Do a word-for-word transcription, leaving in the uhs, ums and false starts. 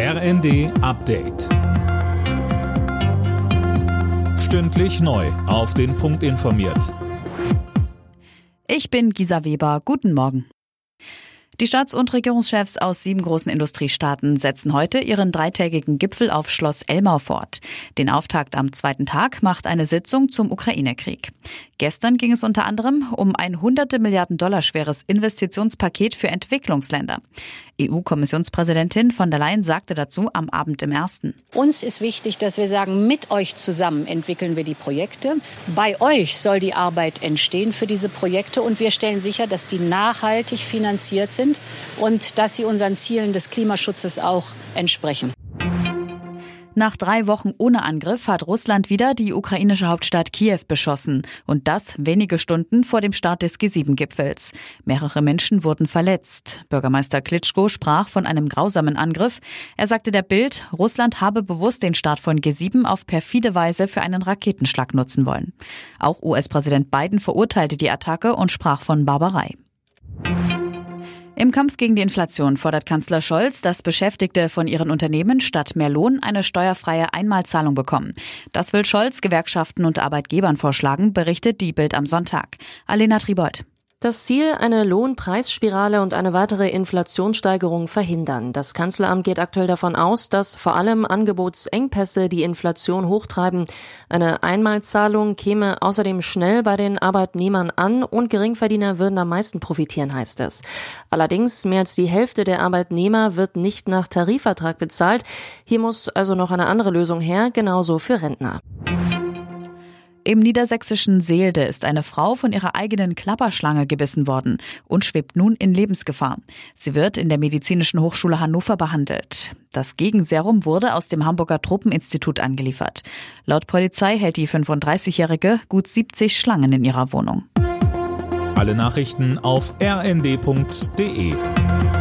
R N D Update. Stündlich neu auf den Punkt informiert. Ich bin Gisa Weber. Guten Morgen. Die Staats- und Regierungschefs aus sieben großen Industriestaaten setzen heute ihren dreitägigen Gipfel auf Schloss Elmau fort. Den Auftakt am zweiten Tag macht eine Sitzung zum Ukraine-Krieg. Gestern ging es unter anderem um ein hunderte Milliarden Dollar schweres Investitionspaket für Entwicklungsländer. E U-Kommissionspräsidentin von der Leyen sagte dazu am Abend im Ersten. Uns ist wichtig, dass wir sagen, mit euch zusammen entwickeln wir die Projekte. Bei euch soll die Arbeit entstehen für diese Projekte und wir stellen sicher, dass die nachhaltig finanziert sind und dass sie unseren Zielen des Klimaschutzes auch entsprechen. Nach drei Wochen ohne Angriff hat Russland wieder die ukrainische Hauptstadt Kiew beschossen. Und das wenige Stunden vor dem Start des G sieben Gipfels. Mehrere Menschen wurden verletzt. Bürgermeister Klitschko sprach von einem grausamen Angriff. Er sagte der Bild, Russland habe bewusst den Start von G sieben auf perfide Weise für einen Raketenschlag nutzen wollen. Auch U S-Präsident Biden verurteilte die Attacke und sprach von Barbarei. Im Kampf gegen die Inflation fordert Kanzler Scholz, dass Beschäftigte von ihren Unternehmen statt mehr Lohn eine steuerfreie Einmalzahlung bekommen. Das will Scholz Gewerkschaften und Arbeitgebern vorschlagen, berichtet die Bild am Sonntag. Alena Tribold. Das Ziel, eine Lohnpreisspirale und eine weitere Inflationssteigerung verhindern. Das Kanzleramt geht aktuell davon aus, dass vor allem Angebotsengpässe die Inflation hochtreiben. Eine Einmalzahlung käme außerdem schnell bei den Arbeitnehmern an und Geringverdiener würden am meisten profitieren, heißt es. Allerdings, mehr als die Hälfte der Arbeitnehmer wird nicht nach Tarifvertrag bezahlt. Hier muss also noch eine andere Lösung her, genauso für Rentner. Im niedersächsischen Seelde ist eine Frau von ihrer eigenen Klapperschlange gebissen worden und schwebt nun in Lebensgefahr. Sie wird in der Medizinischen Hochschule Hannover behandelt. Das Gegenserum wurde aus dem Hamburger Tropeninstitut angeliefert. Laut Polizei hält die fünfunddreißigjährige gut siebzig Schlangen in ihrer Wohnung. Alle Nachrichten auf r n d punkt d e.